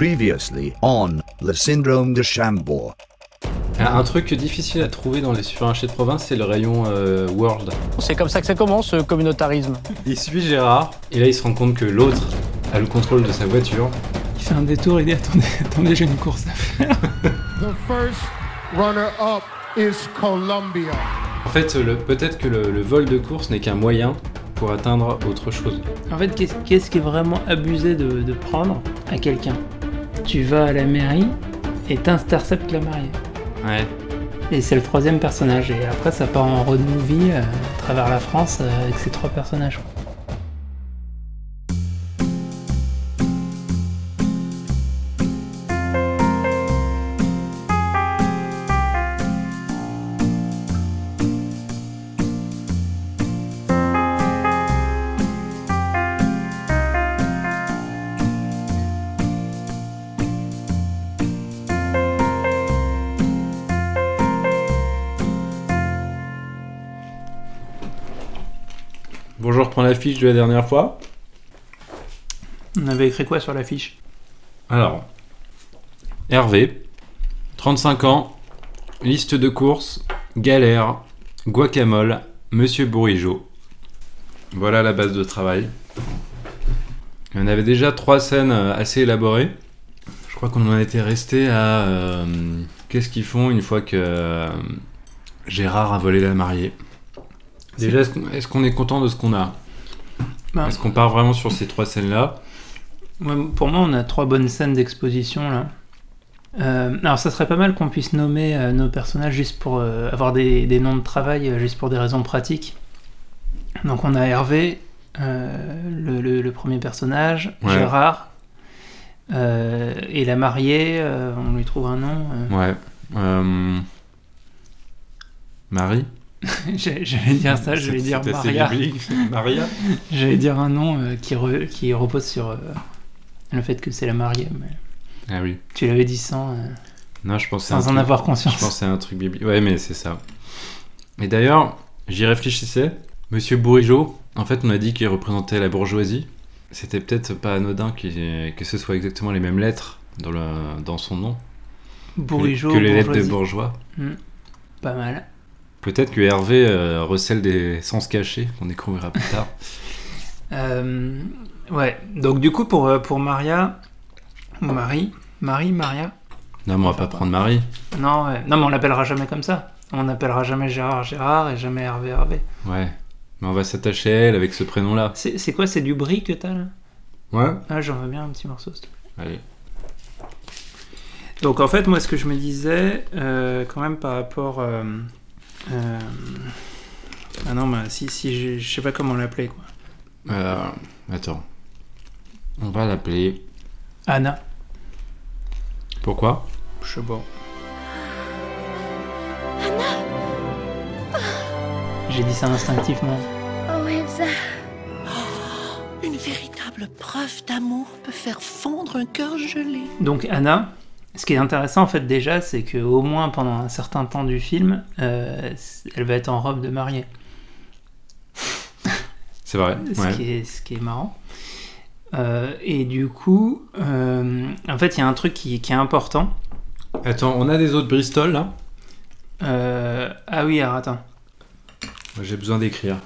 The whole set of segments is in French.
Previously on le syndrome de Chambord. Un truc difficile à trouver dans les supermarchés de province, c'est le rayon World. C'est comme ça que ça commence, le communautarisme. Il suit Gérard, et là il se rend compte que l'autre a le contrôle de sa voiture. Il fait un détour, il dit attendez, j'ai une course à faire. The first runner-up is Colombia. En fait, peut-être que le vol de course n'est qu'un moyen pour atteindre autre chose. En fait, qu'est-ce qui est vraiment abusé de prendre à quelqu'un ? Tu vas à la mairie et t'interceptes la mariée. Ouais. Et c'est le troisième personnage, et après ça part en road movie à travers la France avec ces trois personnages. Bonjour, je prends l'affiche de la dernière fois. On avait écrit quoi sur l'affiche ? Alors, Hervé, 35 ans, liste de courses, galère, guacamole, Monsieur Bourrigeau. Voilà la base de travail. On avait déjà 3 scènes assez élaborées. Je crois qu'on en était resté à... qu'est-ce qu'ils font une fois que Gérard a volé la mariée ? Déjà, est-ce qu'on est content de ce qu'on a ? Est-ce qu'on part vraiment sur ces 3 scènes-là ? Ouais, pour moi, on a 3 bonnes scènes d'exposition, là. Alors, ça serait pas mal qu'on puisse nommer nos personnages juste pour avoir des noms de travail, juste pour des raisons pratiques. Donc, on a Hervé, le premier personnage, ouais. Gérard, et la mariée, on lui trouve un nom. Ouais. Marie ? J'allais dire ça, j'allais dire Maria. Maria. J'allais dire un nom qui repose sur le fait que c'est la mariée. Mais... Ah oui. Tu l'avais dit sans. Non, je pensais sans en avoir conscience. Je pensais à un truc biblique. Ouais, mais c'est ça. Et d'ailleurs, j'y réfléchissais. Monsieur Bourrigeau, en fait, on a dit qu'il représentait la bourgeoisie. C'était peut-être pas anodin que ce soit exactement les mêmes lettres dans son nom. Bourrigeau. Que les lettres de bourgeois. Pas mal. Peut-être que Hervé recèle des sens cachés qu'on découvrira plus tard. Ouais, donc du coup, pour Maria, ou Maria. Non, mais on va pas prendre Marie. Non, ouais. Non, mais on l'appellera jamais comme ça. On n'appellera jamais Gérard et jamais Hervé. Ouais, mais on va s'attacher à elle avec ce prénom-là. C'est quoi, c'est du brie que t'as là ? Ouais. Ah, j'en veux bien un petit morceau, s'il te plaît. Allez. Donc en fait, moi, ce que je me disais, quand même par rapport... Ah non, mais si je sais pas comment l'appeler quoi. Attends. On va l'appeler Anna. Pourquoi ? Je sais pas. Anna. J'ai dit ça instinctivement. Oh, Elsa. Oh, une véritable preuve d'amour peut faire fondre un cœur gelé. Donc Anna. Ce qui est intéressant en fait déjà, c'est qu'au moins pendant un certain temps du film, elle va être en robe de mariée. C'est vrai. Ouais. Ce qui est marrant. Et du coup, en fait, il y a un truc qui est important. Attends, on a des autres Bristol là ? Ah oui, alors attends. Moi, j'ai besoin d'écrire.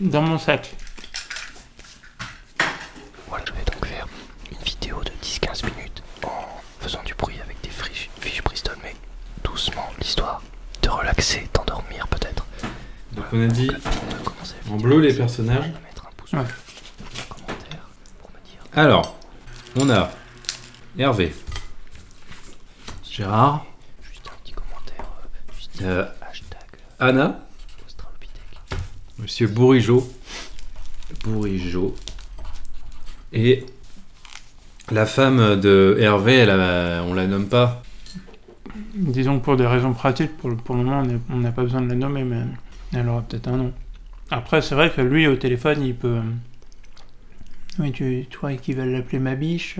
Dans mon sac. Moi, je vais donc faire une vidéo de 10-15 minutes. Faisant du bruit avec des fiches Bristol, mais doucement, l'histoire, te relaxer, t'endormir peut-être. Donc on a dit en bleu les personnages. Ouais. Alors, on a Hervé, Gérard, juste un petit commentaire, juste hashtag, Anna, Monsieur Bourrigeau, et... La femme de Hervé, on la nomme pas. Disons que pour des raisons pratiques, pour le moment, on n'a pas besoin de la nommer, mais elle aura peut-être un nom. Après, c'est vrai que lui, au téléphone, il peut... Oui, tu crois qu'ils veulent l'appeler ma biche.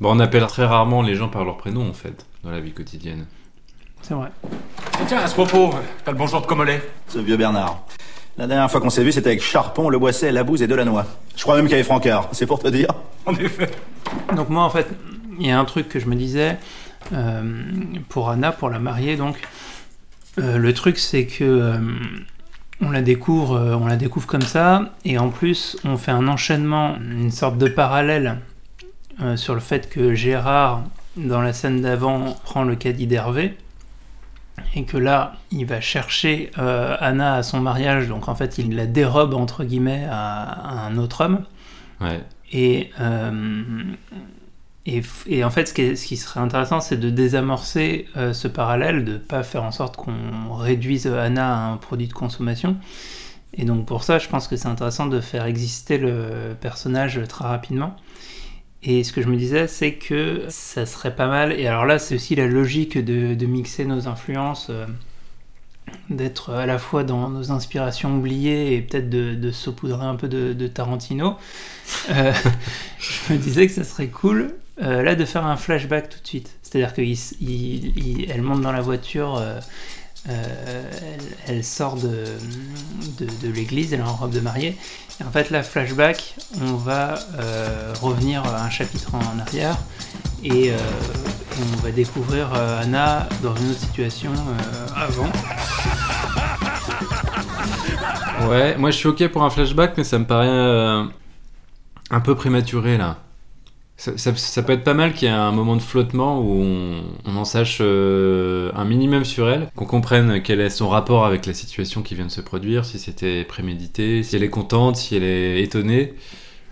Bon, on appelle très rarement les gens par leur prénom, en fait, dans la vie quotidienne. C'est vrai. Tiens, à ce propos, t'as le bonjour de Comollet. Ce vieux Bernard. La dernière fois qu'on s'est vu, c'était avec Charpon, Le Boisset, Labouze et Delannoy. Je crois même qu'il y avait Francard, c'est pour te dire. En effet. Donc moi, en fait, il y a un truc que je me disais, pour Anna, pour la mariée, donc, le truc, c'est que... On la découvre comme ça, et en plus, on fait un enchaînement, une sorte de parallèle sur le fait que Gérard, dans la scène d'avant, prend le caddie d'Hervé, et que là, il va chercher Anna à son mariage, donc en fait, il la dérobe, entre guillemets, à un autre homme. Ouais. Et en fait, ce qui serait intéressant, c'est de désamorcer ce parallèle, de ne pas faire en sorte qu'on réduise Anna à un produit de consommation. Et donc pour ça, je pense que c'est intéressant de faire exister le personnage très rapidement. Et ce que je me disais, c'est que ça serait pas mal. Et alors là, c'est aussi la logique de mixer nos influences, d'être à la fois dans nos inspirations oubliées et peut-être de saupoudrer un peu de Tarantino. Je me disais que ça serait cool... là, de faire un flashback tout de suite. C'est-à-dire qu'elle monte dans la voiture, elle sort de l'église, elle est en robe de mariée. Et en fait, là, flashback, on va revenir un chapitre en arrière et on va découvrir Anna dans une autre situation avant. Ouais, moi je suis ok pour un flashback, mais ça me paraît un peu prématuré là. Ça peut être pas mal qu'il y ait un moment de flottement où on en sache un minimum sur elle, qu'on comprenne quel est son rapport avec la situation qui vient de se produire, si c'était prémédité, si elle est contente, si elle est étonnée.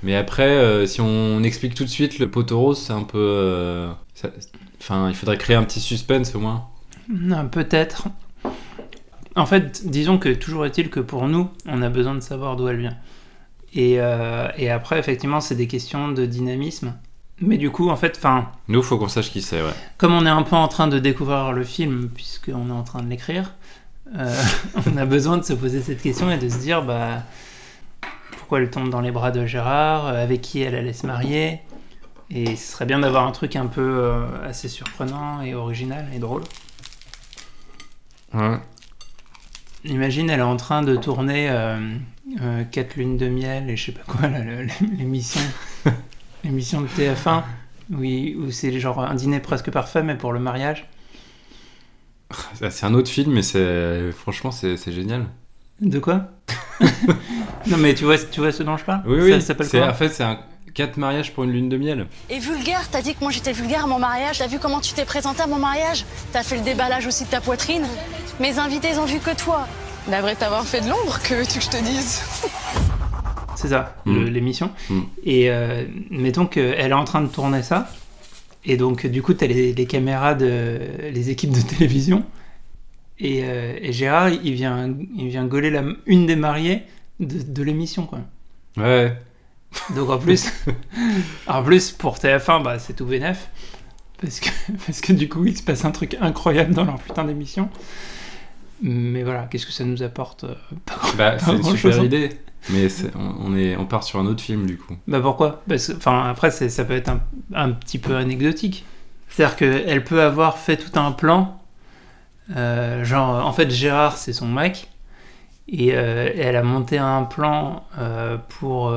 Mais après, si on explique tout de suite le pot au rose, c'est un peu... Enfin, il faudrait créer un petit suspense au moins. Non, peut-être. En fait, disons que toujours est-il que pour nous, on a besoin de savoir d'où elle vient. Et après, effectivement, c'est des questions de dynamisme. Mais du coup, en fait, enfin... Nous, faut qu'on sache qui c'est, ouais. Comme on est un peu en train de découvrir le film, puisqu'on est en train de l'écrire, on a besoin de se poser cette question et de se dire, bah... Pourquoi elle tombe dans les bras de Gérard ? Avec qui elle allait se marier ? Et ce serait bien d'avoir un truc un peu assez surprenant et original et drôle. Ouais. Imagine, elle est en train de tourner 4 lunes de miel et je sais pas quoi, là, l'émission de TF1, où c'est genre un dîner presque parfait, mais pour le mariage. C'est un autre film, mais franchement, c'est génial. De quoi ? Non, mais tu vois ce dont je parle ? Oui, ça s'appelle quoi ? En fait, c'est un 4 mariages pour une lune de miel. Et vulgaire, t'as dit que moi j'étais vulgaire à mon mariage. T'as vu comment tu t'es présenté à mon mariage ? T'as fait le déballage aussi de ta poitrine. Mes invités ils ont vu que toi. D'après t'avoir fait de l'ombre, que veux-tu que je te dise ? C'est ça, l'émission. Et mettons qu'elle est en train de tourner ça. Et donc, du coup, t'as les caméras les équipes de télévision. Et Gérard, il vient gauler une des mariées de l'émission, quoi. Ouais. Donc, en plus pour TF1, bah, c'est tout bénef. Parce que du coup, il se passe un truc incroyable dans leur putain d'émission. Mais voilà, qu'est-ce que ça nous apporte ? C'est une super idée. Mais on part sur un autre film, du coup. Bah pourquoi ? Enfin, après, ça peut être un petit peu anecdotique. C'est-à-dire qu'elle peut avoir fait tout un plan. Genre, en fait, Gérard, c'est son mec. Et elle a monté un plan pour...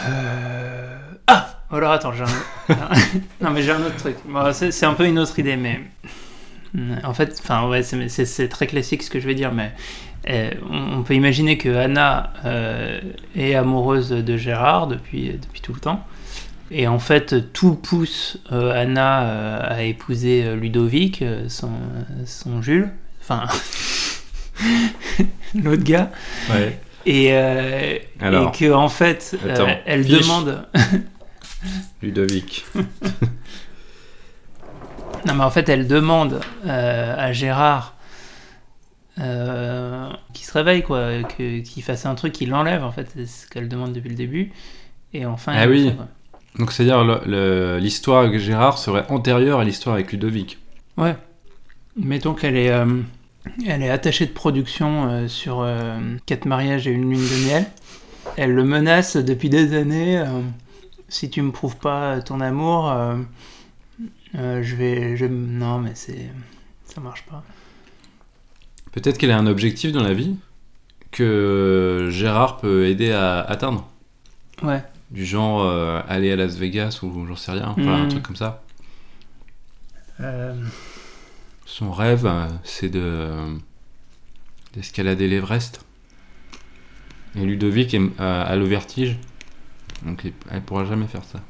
Ah ! Alors attends, non mais j'ai un autre truc. Bon, c'est un peu une autre idée, mais... En fait, enfin ouais, c'est très classique ce que je vais dire, mais on peut imaginer que Anna est amoureuse de Gérard depuis tout le temps. Et en fait, tout pousse Anna à épouser Ludovic, son Jules. Enfin... l'autre gars, ouais. Alors, et que en fait elle demande Ludovic non mais en fait elle demande à Gérard qu'il se réveille quoi, qu'il fasse un truc, qu'il l'enlève en fait, c'est ce qu'elle demande depuis le début et enfin ah oui ça, donc c'est à dire l'histoire avec Gérard serait antérieure à l'histoire avec Ludovic, ouais, mettons qu'elle est elle est attachée de production sur 4 mariages et une lune de miel. Elle le menace depuis des années. Si tu me prouves pas ton amour, je vais... Non, mais ça marche pas. Peut-être qu'elle a un objectif dans la vie que Gérard peut aider à atteindre. Ouais. Du genre aller à Las Vegas ou j'en sais rien, voilà, un truc comme ça. Son rêve, c'est d'escalader l'Everest. Et Ludovic a le vertige, donc elle ne pourra jamais faire ça.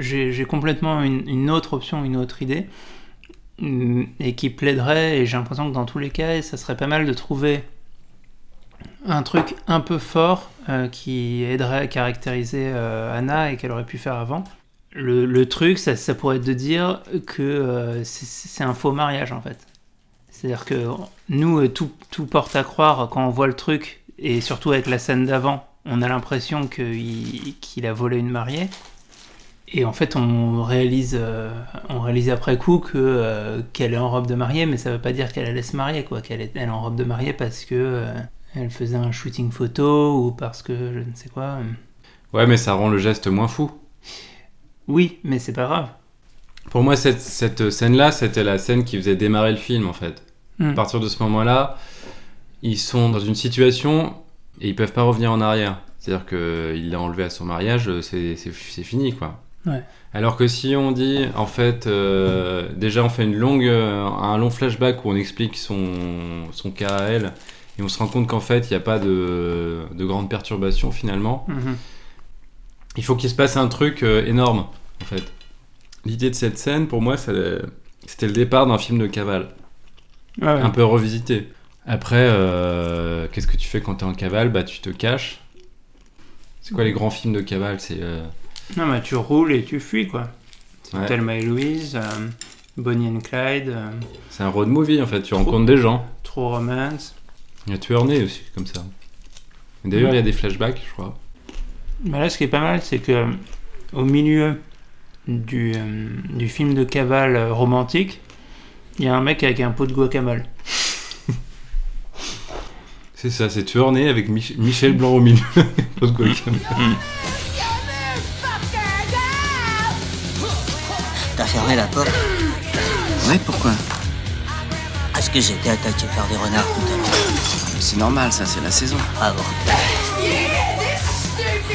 J'ai complètement une autre option, une autre idée, et qui plaiderait, et j'ai l'impression que dans tous les cas, ça serait pas mal de trouver un truc un peu fort qui aiderait à caractériser Anna et qu'elle aurait pu faire avant. Le truc, ça pourrait être de dire que c'est un faux mariage, en fait. C'est-à-dire que nous, tout porte à croire quand on voit le truc, et surtout avec la scène d'avant, on a l'impression qu'il a volé une mariée. Et en fait, on réalise après coup qu'elle est en robe de mariée, mais ça ne veut pas dire qu'elle allait se marier, quoi. Elle est en robe de mariée parce que elle faisait un shooting photo ou parce que je ne sais quoi. Ouais, mais ça rend le geste moins fou. Oui, mais c'est pas grave. Pour moi, cette scène-là, c'était la scène qui faisait démarrer le film, en fait. À partir de ce moment-là, ils sont dans une situation et ils ne peuvent pas revenir en arrière. C'est-à-dire qu'il l'a enlevé à son mariage, c'est fini, quoi. Ouais. Alors que si on dit, en fait, déjà on fait un long flashback où on explique son cas à elle, et on se rend compte qu'en fait il n'y a pas de grande perturbation finalement, il faut qu'il se passe un truc énorme, en fait. L'idée de cette scène, pour moi, c'était le départ d'un film de cavale, ouais. Un peu revisité. Après, qu'est-ce que tu fais quand t'es en cavale ? Bah tu te caches. C'est quoi les grands films de cavale ? C'est... Non, mais tu roules et tu fuis, quoi. C'est ouais. Thelma et Louise, Bonnie and Clyde. C'est un road movie, en fait. Tu rencontres des gens. True Romance. Il y a Tueur Né aussi, comme ça. Et d'ailleurs, il y a des flashbacks, je crois. Bah là, ce qui est pas mal, c'est que au milieu du film de cavale romantique, il y a un mec avec un pot de guacamole. C'est ça, c'est Tueur Né avec Michel Blanc au milieu. Pot de guacamole. T'as fermé la porte ? Ouais, pourquoi ? Parce que j'ai été attaqué par des renards tout à l'heure. C'est normal, ça, c'est la saison. Ah bon ?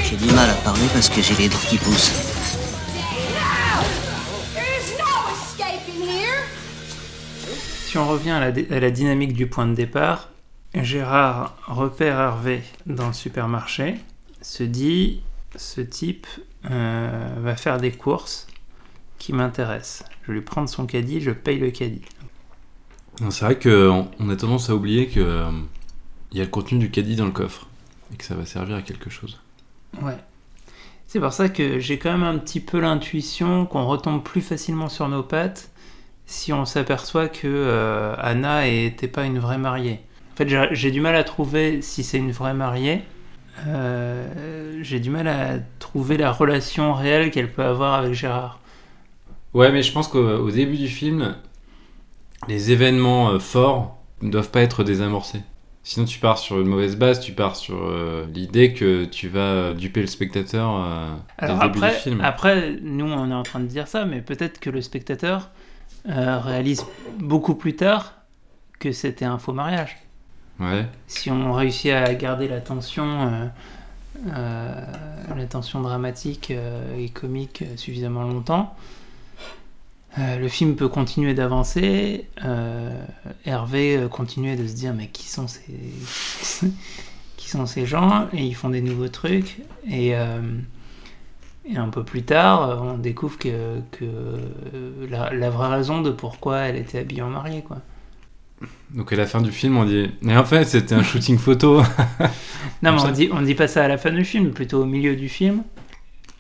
J'ai du mal à parler parce que j'ai les dents qui poussent. Si on revient à la dynamique du point de départ, Gérard repère Hervé dans le supermarché, se dit, ce type va faire des courses qui m'intéresse. Je vais lui prendre son caddie, je paye le caddie. Non, c'est vrai qu'on a tendance à oublier qu'il y a le contenu du caddie dans le coffre et que ça va servir à quelque chose. Ouais. C'est pour ça que j'ai quand même un petit peu l'intuition qu'on retombe plus facilement sur nos pattes si on s'aperçoit que Anna n'était pas une vraie mariée. En fait, j'ai du mal à trouver si c'est une vraie mariée. J'ai du mal à trouver la relation réelle qu'elle peut avoir avec Gérard. Ouais, mais je pense qu'au début du film, les événements forts ne doivent pas être désamorcés. Sinon, tu pars sur une mauvaise base, tu pars sur l'idée que tu vas duper le spectateur dès le début du film. Après, nous, on est en train de dire ça, mais peut-être que le spectateur réalise beaucoup plus tard que c'était un faux mariage. Ouais. Si on réussit à garder la tension... la tension dramatique et comique suffisamment longtemps, le film peut continuer d'avancer, Hervé continuer de se dire mais qui sont ces gens, et ils font des nouveaux trucs, et un peu plus tard on découvre que la vraie raison de pourquoi elle était habillée en mariée, quoi. Donc à la fin du film on dit mais en fait c'était un shooting photo. Non mais on dit pas ça à la fin du film, plutôt au milieu du film.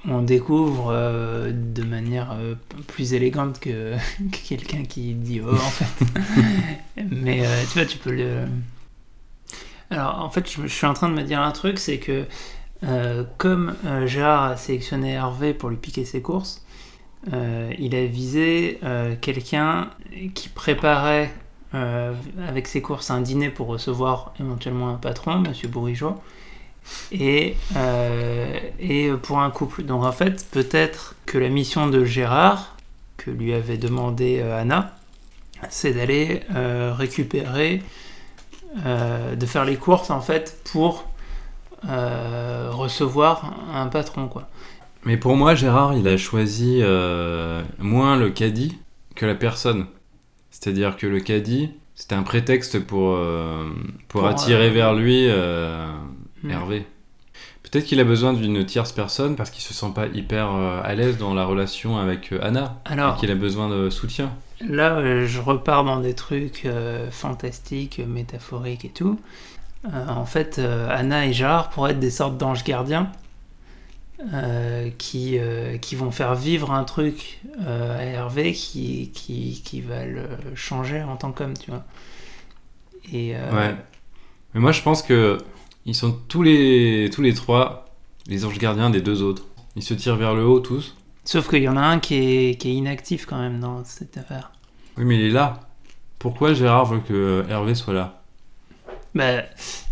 On découvre de manière plus élégante que quelqu'un qui dit « oh » en fait. Mais tu vois, tu peux le... Alors, en fait, je suis en train de me dire un truc, c'est que comme Gérard a sélectionné Hervé pour lui piquer ses courses, il a visé quelqu'un qui préparait avec ses courses un dîner pour recevoir éventuellement un patron, Monsieur Bourrigeau, et pour un couple. Donc en fait, peut-être que la mission de Gérard, que lui avait demandé Anna, c'est d'aller récupérer, de faire les courses en fait pour recevoir un patron, quoi. Mais pour moi, Gérard, il a choisi moins le caddie que la personne. C'est-à-dire que le caddie, c'était un prétexte pour attirer vers lui Hervé. Peut-être qu'il a besoin d'une tierce personne parce qu'il se sent pas hyper à l'aise dans la relation avec Anna. Alors, et qu'il a besoin de soutien. Là, je repars dans des trucs fantastiques, métaphoriques et tout. En fait, Anna et Gérard pourraient être des sortes d'anges gardiens qui vont faire vivre un truc à Hervé qui va le changer en tant qu'homme, tu vois. Et, ouais. Mais moi, je pense que ils sont tous les trois les anges gardiens des deux autres. Ils se tirent vers le haut tous. Sauf qu'il y en a un qui est inactif quand même dans cette affaire. Oui, mais il est là. Pourquoi Gérard veut que Hervé soit là ? Bah,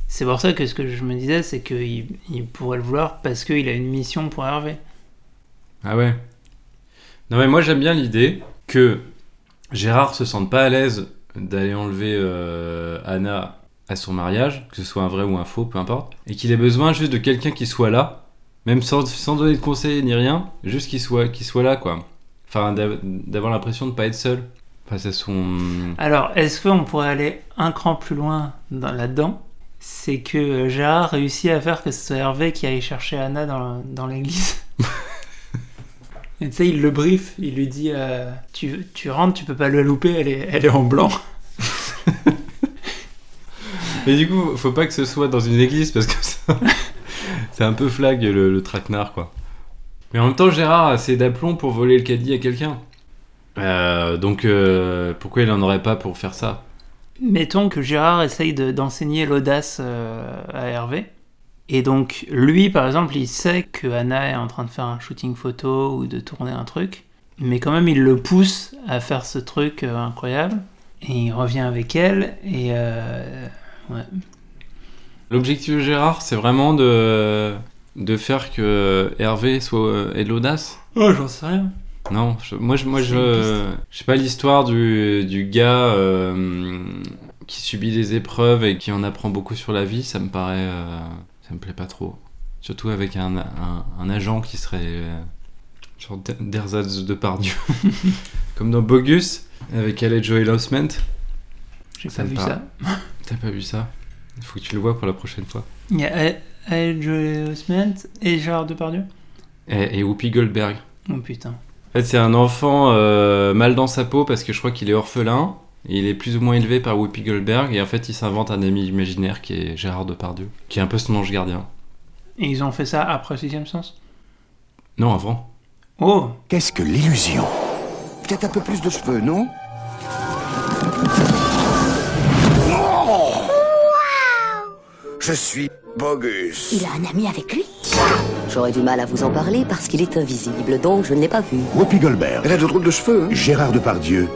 c'est pour ça que ce que je me disais, c'est qu'il pourrait le vouloir parce qu'il a une mission pour Hervé. Ah ouais. Non mais moi j'aime bien l'idée que Gérard se sente pas à l'aise d'aller enlever Anna à son mariage, que ce soit un vrai ou un faux, peu importe, et qu'il ait besoin juste de quelqu'un qui soit là, même sans donner de conseils ni rien, juste qu'il soit là, quoi. Enfin, d'avoir l'impression de pas être seul. Alors, est-ce qu'on pourrait aller un cran plus loin là-dedans ? C'est que Gérard réussit à faire que ce soit Hervé qui aille chercher Anna dans l'église. Et tu sais, il le briefe, il lui dit tu rentres, tu peux pas le louper, elle est en blanc. Mais du coup, faut pas que ce soit dans une église parce que ça, c'est un peu flag le traquenard, quoi. Mais en même temps, Gérard a assez d'aplomb pour voler le caddie à quelqu'un. Donc pourquoi il en aurait pas pour faire ça ? Mettons que Gérard essaye d'enseigner l'audace à Hervé, et donc lui par exemple il sait que Anna est en train de faire un shooting photo ou de tourner un truc, mais quand même il le pousse à faire ce truc incroyable, et il revient avec elle, et ouais. L'objectif de Gérard, c'est vraiment de faire que Hervé ait de l'audace ? Oh, j'en sais rien. Non, je sais pas l'histoire du gars qui subit des épreuves et qui en apprend beaucoup sur la vie, ça me plaît pas trop. Surtout avec un agent qui serait genre d'Erzatz Depardieu, comme dans Bogus avec Haley Joel Osment. J'ai ça pas vu ça. T'as pas vu ça ? Il faut que tu le vois pour la prochaine fois. Il y a Haley Joel Osment et Gérard Depardieu. Et Whoopi Goldberg. Oh putain. En fait, c'est un enfant mal dans sa peau parce que je crois qu'il est orphelin. Et il est plus ou moins élevé par Whoopi Goldberg. Et en fait, il s'invente un ami imaginaire qui est Gérard Depardieu, qui est un peu son ange gardien. Et ils ont fait ça après Sixième Sens ? Non, avant. Oh ! Qu'est-ce que l'illusion ? Peut-être un peu plus de cheveux, non ? Oh ! Je suis Bogus. Il a un ami avec lui ? J'aurais du mal à vous en parler parce qu'il est invisible, donc je ne l'ai pas vu. Whoopi Goldberg. Elle a de drôles de cheveux, hein. Gérard Depardieu.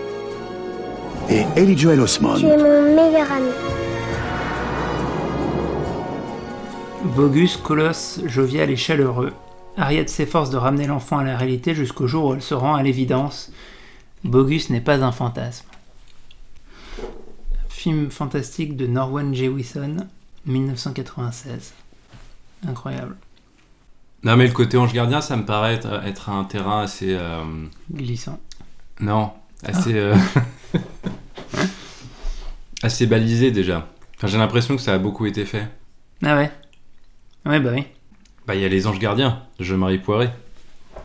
Et Ellie Joel Osmond. Tu es mon meilleur ami. Bogus, colosse, jovial et chaleureux. Harriet s'efforce de ramener l'enfant à la réalité jusqu'au jour où elle se rend à l'évidence. Bogus n'est pas un fantasme. Film fantastique de Norwan J. Wilson, 1996. Incroyable. Non, mais le côté ange gardien, ça me paraît être un terrain assez... glissant. Non, assez... assez balisé, déjà. Enfin, j'ai l'impression que ça a beaucoup été fait. Ah ouais ? Ouais, bah oui. Bah, il y a les anges gardiens, de Jean-Marie Poiré.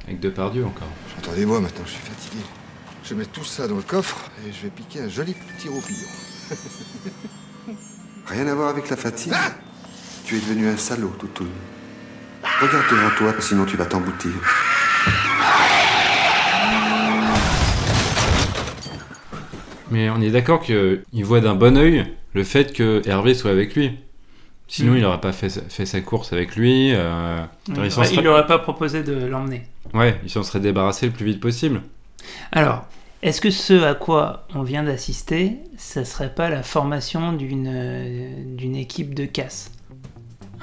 Avec Depardieu, encore. J'entends des voix, maintenant, je suis fatigué. Je mets tout ça dans le coffre, et je vais piquer un joli petit roupillon. Rien à voir avec la fatigue. Ah ! Tu es devenu un salaud, toutoune. Regarde devant toi, sinon tu vas t'emboutir. Mais on est d'accord qu'il voit d'un bon œil le fait que Hervé soit avec lui. Sinon, il n'aurait pas fait sa course avec lui. Il n'aurait pas proposé de l'emmener. Ouais, il s'en serait débarrassé le plus vite possible. Alors, est-ce que ce à quoi on vient d'assister, ça ne serait pas la formation d'une équipe de casse ?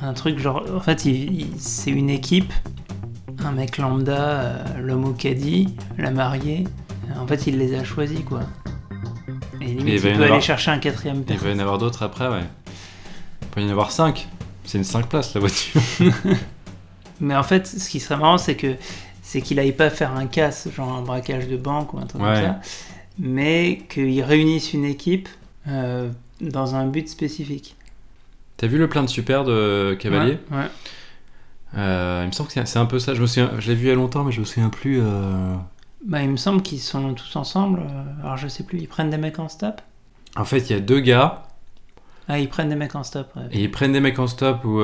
Un truc genre... En fait, c'est une équipe, un mec lambda, l'homme au caddie, la mariée... En fait, il les a choisis, quoi. Et limite, il peut aller chercher un quatrième personne. Il va y en avoir d'autres après, ouais. Il peut y en avoir 5. C'est une 5 places, la voiture. Mais en fait, ce qui serait marrant, c'est qu'il n'aille pas faire un casse, genre un braquage de banque ou un truc comme ça, mais qu'il réunisse une équipe dans un but spécifique. T'as vu le plein de super de Cavalier ? Ouais. Il me semble que c'est un peu ça. Je l'ai vu il y a longtemps, mais je me souviens plus... Bah, il me semble qu'ils sont tous ensemble. Alors, je sais plus, ils prennent des mecs en stop ? En fait, il y a deux gars. Ah, ils prennent des mecs en stop, ouais. Et ils prennent des mecs en stop ou...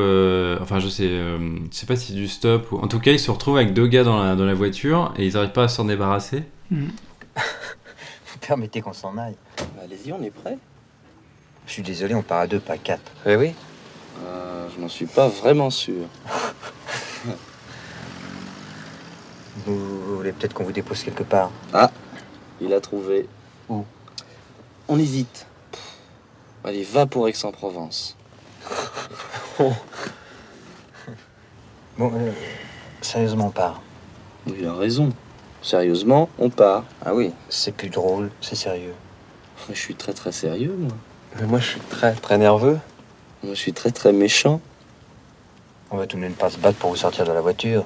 Enfin, je sais pas si c'est du stop ou... En tout cas, ils se retrouvent avec deux gars dans la voiture et ils n'arrivent pas à s'en débarrasser. Vous permettez qu'on s'en aille ? Bah, allez-y, on est prêts. Je suis désolé, on part à 2, pas 4. Eh oui ? Je n'en suis pas vraiment sûr. Vous voulez peut-être qu'on vous dépose quelque part ? Ah, il a trouvé. Où ? On hésite. Allez, va pour Aix-en-Provence. Bon, sérieusement, on part. Il a raison. Sérieusement, on part. Ah oui. C'est plus drôle, c'est sérieux. Je suis très très sérieux, moi. Mais moi, je suis très très nerveux. Moi, je suis très très méchant. On va tout de même pas se battre pour vous sortir de la voiture.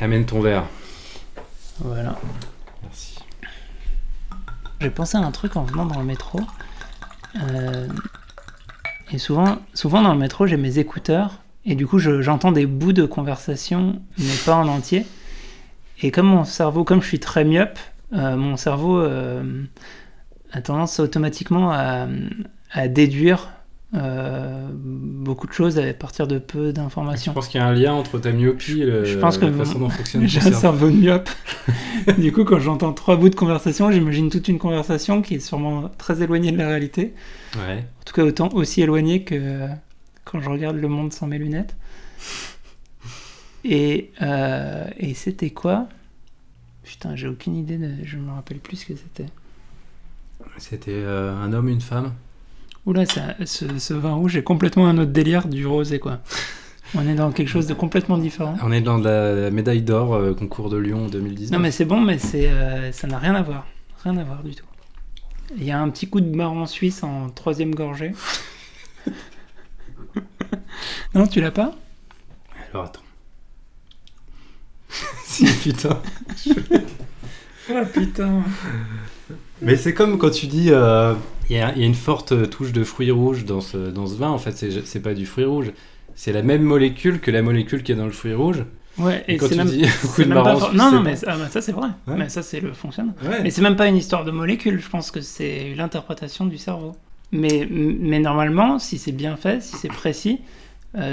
Amène ton verre. Voilà. Merci. J'ai pensé à un truc en venant dans le métro. Et souvent dans le métro, j'ai mes écouteurs. Et du coup, j'entends des bouts de conversation, mais pas en entier. Et comme je suis très myope, mon cerveau a tendance automatiquement à déduire beaucoup de choses à partir de peu d'informations. Je pense qu'il y a un lien entre ta myopie et la façon dont fonctionne ton cerveau. J'ai un cerveau myope. Du coup, quand j'entends 3 bouts de conversation, j'imagine toute une conversation qui est sûrement très éloignée de la réalité. Ouais. En tout cas, autant aussi éloignée que quand je regarde le monde sans mes lunettes. Et c'était quoi ? Putain, j'ai aucune idée. Je me rappelle plus ce que c'était. C'était un homme, une femme. Oula, ce vin rouge est complètement un autre délire du rosé, quoi. On est dans quelque chose de complètement différent. On est dans la médaille d'or, concours de Lyon 2019. Non, mais c'est bon, mais ça n'a rien à voir. Rien à voir du tout. Il y a un petit coup de marron suisse en 3e gorgée. Non, tu l'as pas ? Alors, attends. Si, putain. Ah, putain. Mais c'est comme quand tu dis... Il y a une forte touche de fruits rouges dans ce vin. En fait, c'est pas du fruit rouge. C'est la même molécule que la molécule qui est dans le fruit rouge. Ouais, et quand c'est tu même, dis c'est de même pas for... Non, mais ça c'est vrai. Ouais. Mais ça c'est le fonctionnement. Ouais. Mais c'est même pas une histoire de molécule. Je pense que c'est l'interprétation du cerveau. Mais normalement, si c'est bien fait, si c'est précis,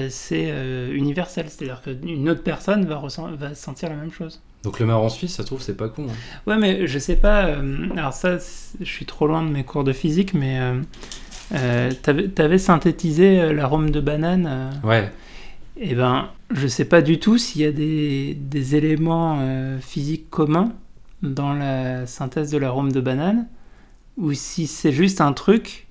c'est universel. C'est-à-dire qu'une autre personne va sentir la même chose. Donc le marron suisse, ça trouve, c'est pas con. Hein. Ouais, mais je sais pas... alors ça, je suis trop loin de mes cours de physique, mais t'avais synthétisé l'arôme de banane. Ouais. Et ben, je sais pas du tout s'il y a des éléments physiques communs dans la synthèse de l'arôme de banane, ou si c'est juste un truc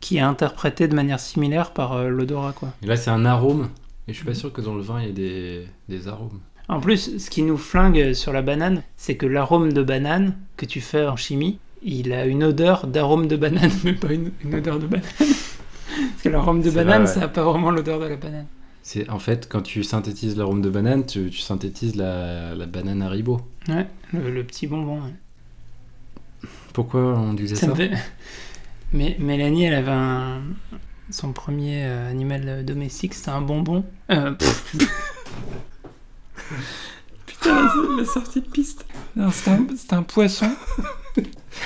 qui est interprété de manière similaire par l'odorat, quoi. Et là, c'est un arôme, et je suis pas sûr que dans le vin, il y ait des arômes. En plus, ce qui nous flingue sur la banane, c'est que l'arôme de banane que tu fais en chimie, il a une odeur d'arôme de banane, mais pas une odeur de banane. Parce que l'arôme de banane, ça n'a pas vraiment l'odeur de la banane. C'est, en fait, quand tu synthétises l'arôme de banane, tu synthétises la banane Haribo. Ouais, le petit bonbon. Ouais. Pourquoi on disait ça ? Mais Mélanie, elle avait son premier animal domestique, c'était un bonbon. Putain, la sortie de piste. Non, c'est un poisson.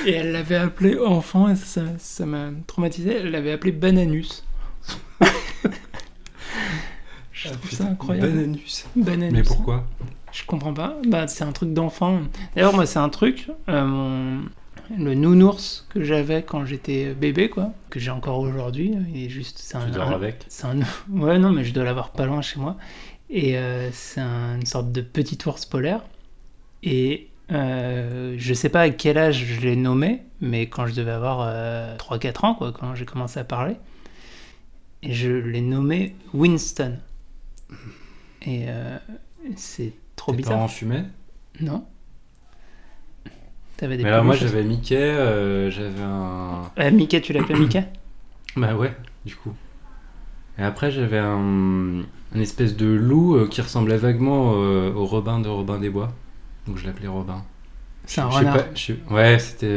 Et elle l'avait appelé enfant, et ça m'a traumatisé. Elle l'avait appelé Bananus. Je trouve ça incroyable. Bananus. Mais pourquoi ? Je comprends pas. Bah, c'est un truc d'enfant. D'ailleurs, moi, c'est un truc. Le nounours que j'avais quand j'étais bébé, quoi, que j'ai encore aujourd'hui, il est juste. Ouais, non, mais je dois l'avoir pas loin chez moi. Et c'est une sorte de petit ours polaire. Et je sais pas à quel âge je l'ai nommé, mais quand je devais avoir 3-4 ans, quoi, quand j'ai commencé à parler, et je l'ai nommé Winston. Et c'est trop bizarre. Tes parents fumaient ? Non. Mais alors moi j'avais Mickey, j'avais un... Mickey, tu l'appelais Mickey ? Bah ouais, du coup. Et après j'avais un espèce de loup qui ressemblait vaguement au Robin de Robin des Bois. Donc je l'appelais Robin. C'est un renard. Ouais, c'était...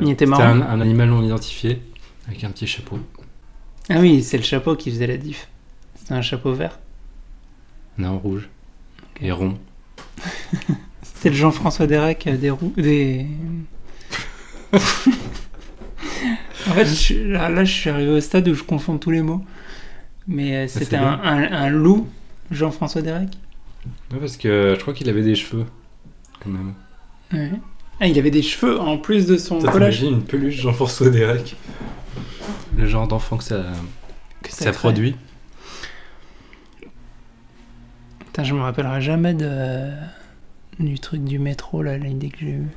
il était marrant. C'était un animal non identifié, avec un petit chapeau. Ah oui, c'est le chapeau qui faisait la diff. C'était un chapeau vert ? Non, rouge. Okay. Et rond. C'est le Jean-François Derec des... En fait, je suis arrivé au stade où je confonds tous les mots. Mais c'était un loup, Jean-François Derec. Oui, parce que je crois qu'il avait des cheveux, quand même. Ouais. Ah, il avait des cheveux en plus de son collage. T'imagines une peluche Jean-François Derec. Le genre d'enfant que ça produit. Putain, je me rappellerai jamais du truc du métro, là, l'idée que j'ai eue.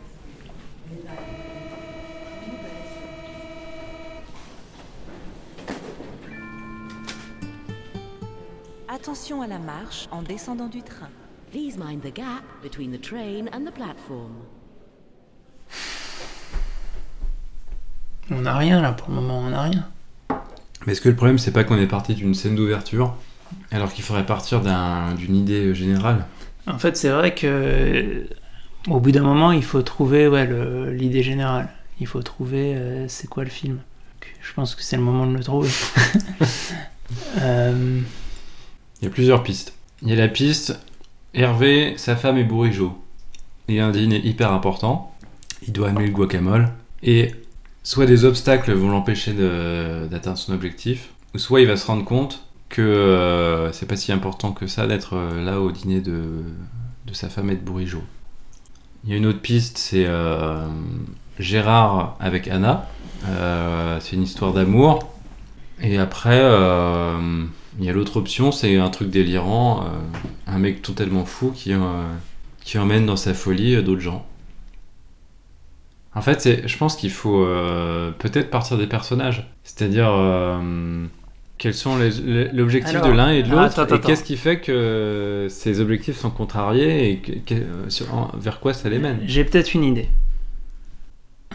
Attention à la marche en descendant du train. Please mind the gap between the train and the platform. On n'a rien, là, pour le moment, on n'a rien. Mais est-ce que le problème, c'est pas qu'on est parti d'une scène d'ouverture, alors qu'il faudrait partir d'une idée générale ? En fait, c'est vrai que au bout d'un moment, il faut trouver l'idée générale. Il faut trouver c'est quoi le film. Je pense que c'est le moment de le trouver. Il y a plusieurs pistes. Il y a la piste Hervé, sa femme est Bourrigeau. Il y a un dîner hyper important. Il doit amener le guacamole. Et soit des obstacles vont l'empêcher d'atteindre son objectif, ou soit il va se rendre compte que c'est pas si important que ça d'être là au dîner de sa femme et de Bourrigeau. Il y a une autre piste, c'est Gérard avec Anna. C'est une histoire d'amour. Et après, il y a l'autre option, c'est un truc délirant, un mec totalement fou qui emmène dans sa folie d'autres gens. En fait, je pense qu'il faut peut-être partir des personnages. C'est-à-dire... Quels sont l'objectif de l'un et de l'autre, et qu'est-ce qui fait que ces objectifs sont contrariés et vers quoi ça les mène ? J'ai peut-être une idée.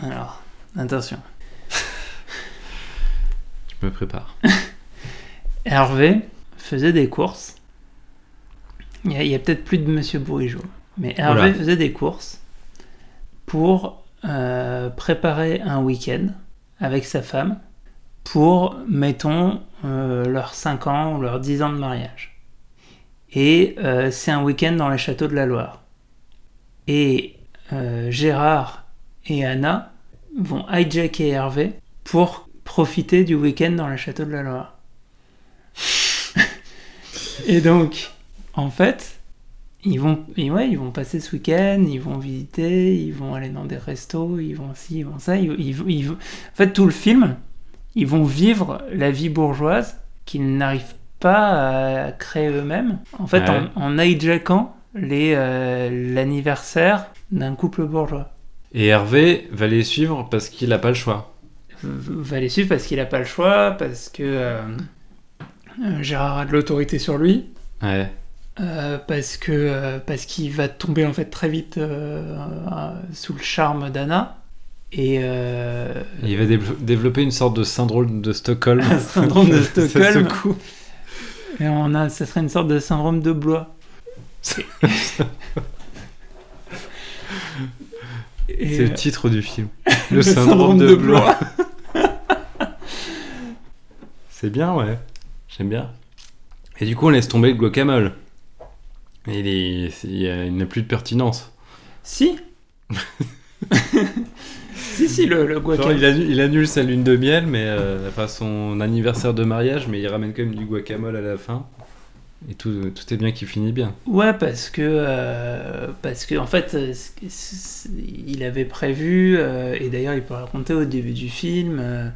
Alors, attention. Je me prépare. Hervé faisait des courses. Il y a peut-être plus de Monsieur Bourrigeau, mais Hervé faisait des courses pour préparer un week-end avec sa femme pour, mettons, leurs 5 ans ou leurs 10 ans de mariage. Et c'est un week-end dans les châteaux de la Loire. Et Gérard et Anna vont hijacker Hervé pour profiter du week-end dans les châteaux de la Loire. Et donc, en fait, ils vont passer ce week-end, ils vont visiter, ils vont aller dans des restos, ils vont ci, ils vont ça. En fait, tout le film... Ils vont vivre la vie bourgeoise qu'ils n'arrivent pas à créer eux-mêmes. En fait, en hijackant l'anniversaire d'un couple bourgeois. Et Hervé va les suivre parce qu'il n'a pas le choix. Parce que Gérard a de l'autorité sur lui. Ouais. Parce qu'il va tomber en fait très vite sous le charme d'Anna. Et il va développer une sorte de syndrome de Stockholm. Un syndrome de Stockholm. Et ça serait une sorte de syndrome de Blois. C'est le titre du film. Le syndrome de Blois. C'est bien, ouais. J'aime bien. Et du coup, on laisse tomber le guacamole. Il n'a plus de pertinence. Si. Si, le guacamole. Genre, il annule sa lune de miel, mais enfin son anniversaire de mariage, mais il ramène quand même du guacamole à la fin. Et tout est bien qui finit bien. Ouais, parce que en fait, il avait prévu, et d'ailleurs il peut raconter au début du film,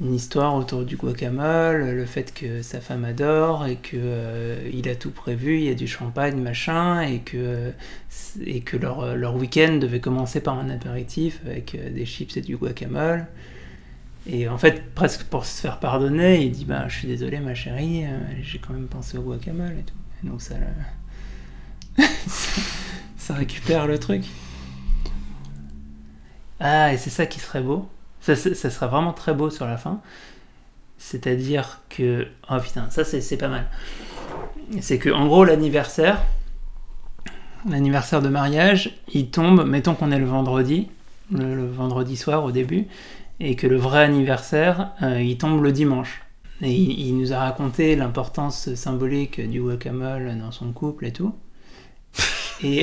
une histoire autour du guacamole, le fait que sa femme adore et que il a tout prévu, il y a du champagne, machin, et que leur week-end devait commencer par un apéritif avec des chips et du guacamole. Et en fait, presque pour se faire pardonner, il dit bah, je suis désolé ma chérie, j'ai quand même pensé au guacamole et tout. Et donc ça récupère le truc. Ah, et c'est ça qui serait beau. Ça serait vraiment très beau sur la fin. C'est-à-dire que... Oh putain, ça c'est pas mal. C'est que en gros, l'anniversaire de mariage, il tombe, mettons qu'on est le vendredi, le vendredi soir au début, et que le vrai anniversaire, il tombe le dimanche. Et il nous a raconté l'importance symbolique du guacamole dans son couple et tout. Et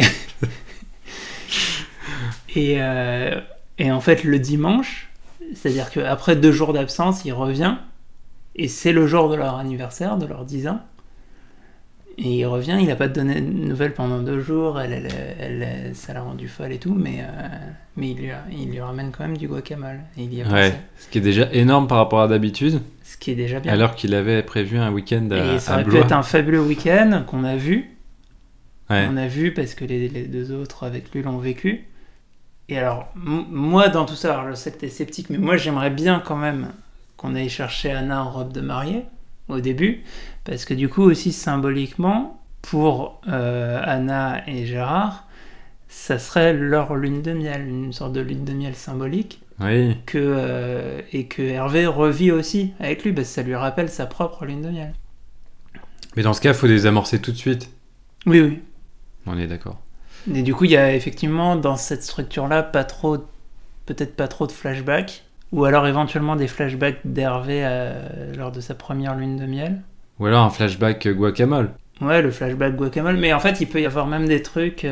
en fait, le dimanche, c'est-à-dire qu'après 2 jours d'absence, il revient, et c'est le jour de leur anniversaire, de leurs 10 ans. Et il revient, il n'a pas donné de nouvelles pendant 2 jours, ça l'a rendu folle et tout, mais il lui ramène quand même du guacamole. Et il y a pensé. Ce qui est déjà énorme par rapport à d'habitude. Ce qui est déjà bien. Alors qu'il avait prévu un week-end à Blois. Et ça aurait pu être un fabuleux week-end qu'on a vu. Ouais. On a vu parce que les 2 autres avec lui l'ont vécu. Et alors, moi dans tout ça, alors je sais que t'es sceptique, mais moi j'aimerais bien quand même qu'on aille chercher Anna en robe de mariée au début, parce que du coup aussi symboliquement, pour Anna et Gérard, ça serait leur lune de miel, une sorte de lune de miel symbolique, oui. et que Hervé revit aussi avec lui, parce que ça lui rappelle sa propre lune de miel. Mais dans ce cas, il faut désamorcer tout de suite. Oui, oui. On est d'accord. Et du coup, il y a effectivement dans cette structure-là peut-être pas trop de flashbacks, ou alors éventuellement des flashbacks d'Hervé lors de sa première lune de miel. Ou alors un flashback guacamole. Ouais, le flashback guacamole, mais en fait, il peut y avoir même des trucs,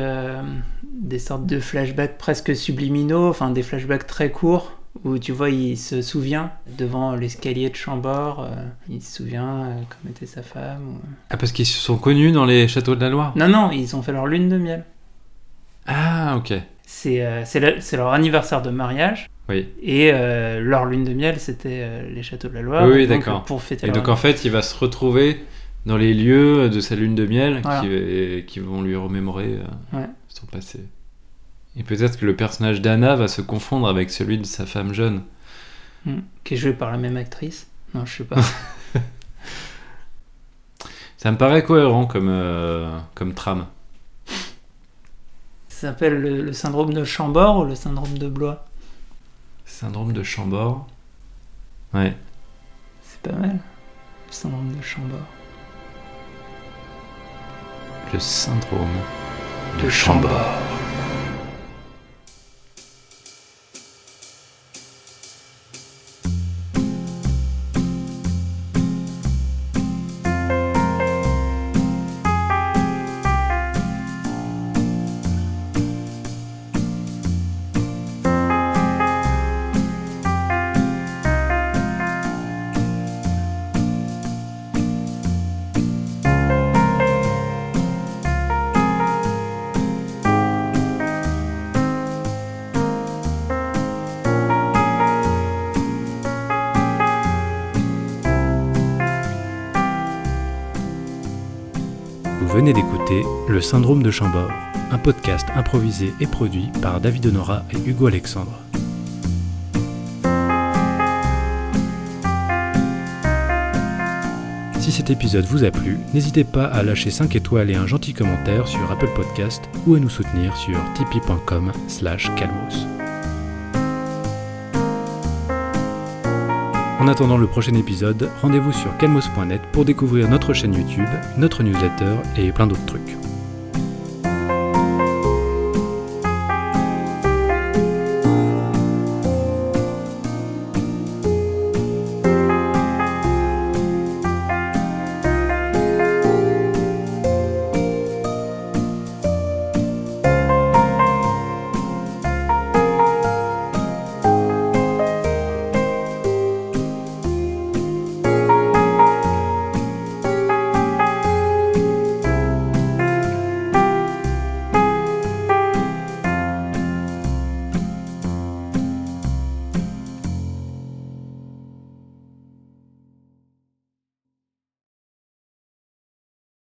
des sortes de flashbacks presque subliminaux, enfin des flashbacks très courts, où tu vois, il se souvient devant l'escalier de Chambord, il se souvient comment était sa femme. Ou... Ah, parce qu'ils se sont connus dans les châteaux de la Loire ? Non, ils ont fait leur lune de miel. Ah, ok. C'est leur anniversaire de mariage. Oui. Et leur lune de miel, c'était les châteaux de la Loire. Oui, donc, d'accord. Pour fêter. Et donc, en fait, il va se retrouver dans les lieux de sa lune de miel, voilà, qui vont lui remémorer son passé. Et peut-être que le personnage d'Anna va se confondre avec celui de sa femme jeune. Qui est joué par la même actrice. Non, je sais pas. Ça me paraît cohérent comme trame. Ça s'appelle le syndrome de Chambord ou le syndrome de Blois ? Syndrome de Chambord. Ouais. C'est pas mal. Le syndrome de Chambord. Le syndrome de Chambord. D'écouter Le syndrome de Chambord, un podcast improvisé et produit par David Honora et Hugo Alexandre. Si cet épisode vous a plu, n'hésitez pas à lâcher 5 étoiles et un gentil commentaire sur Apple Podcast ou à nous soutenir sur tipeee.com/calmos. En attendant le prochain épisode, rendez-vous sur calmos.net pour découvrir notre chaîne YouTube, notre newsletter et plein d'autres trucs.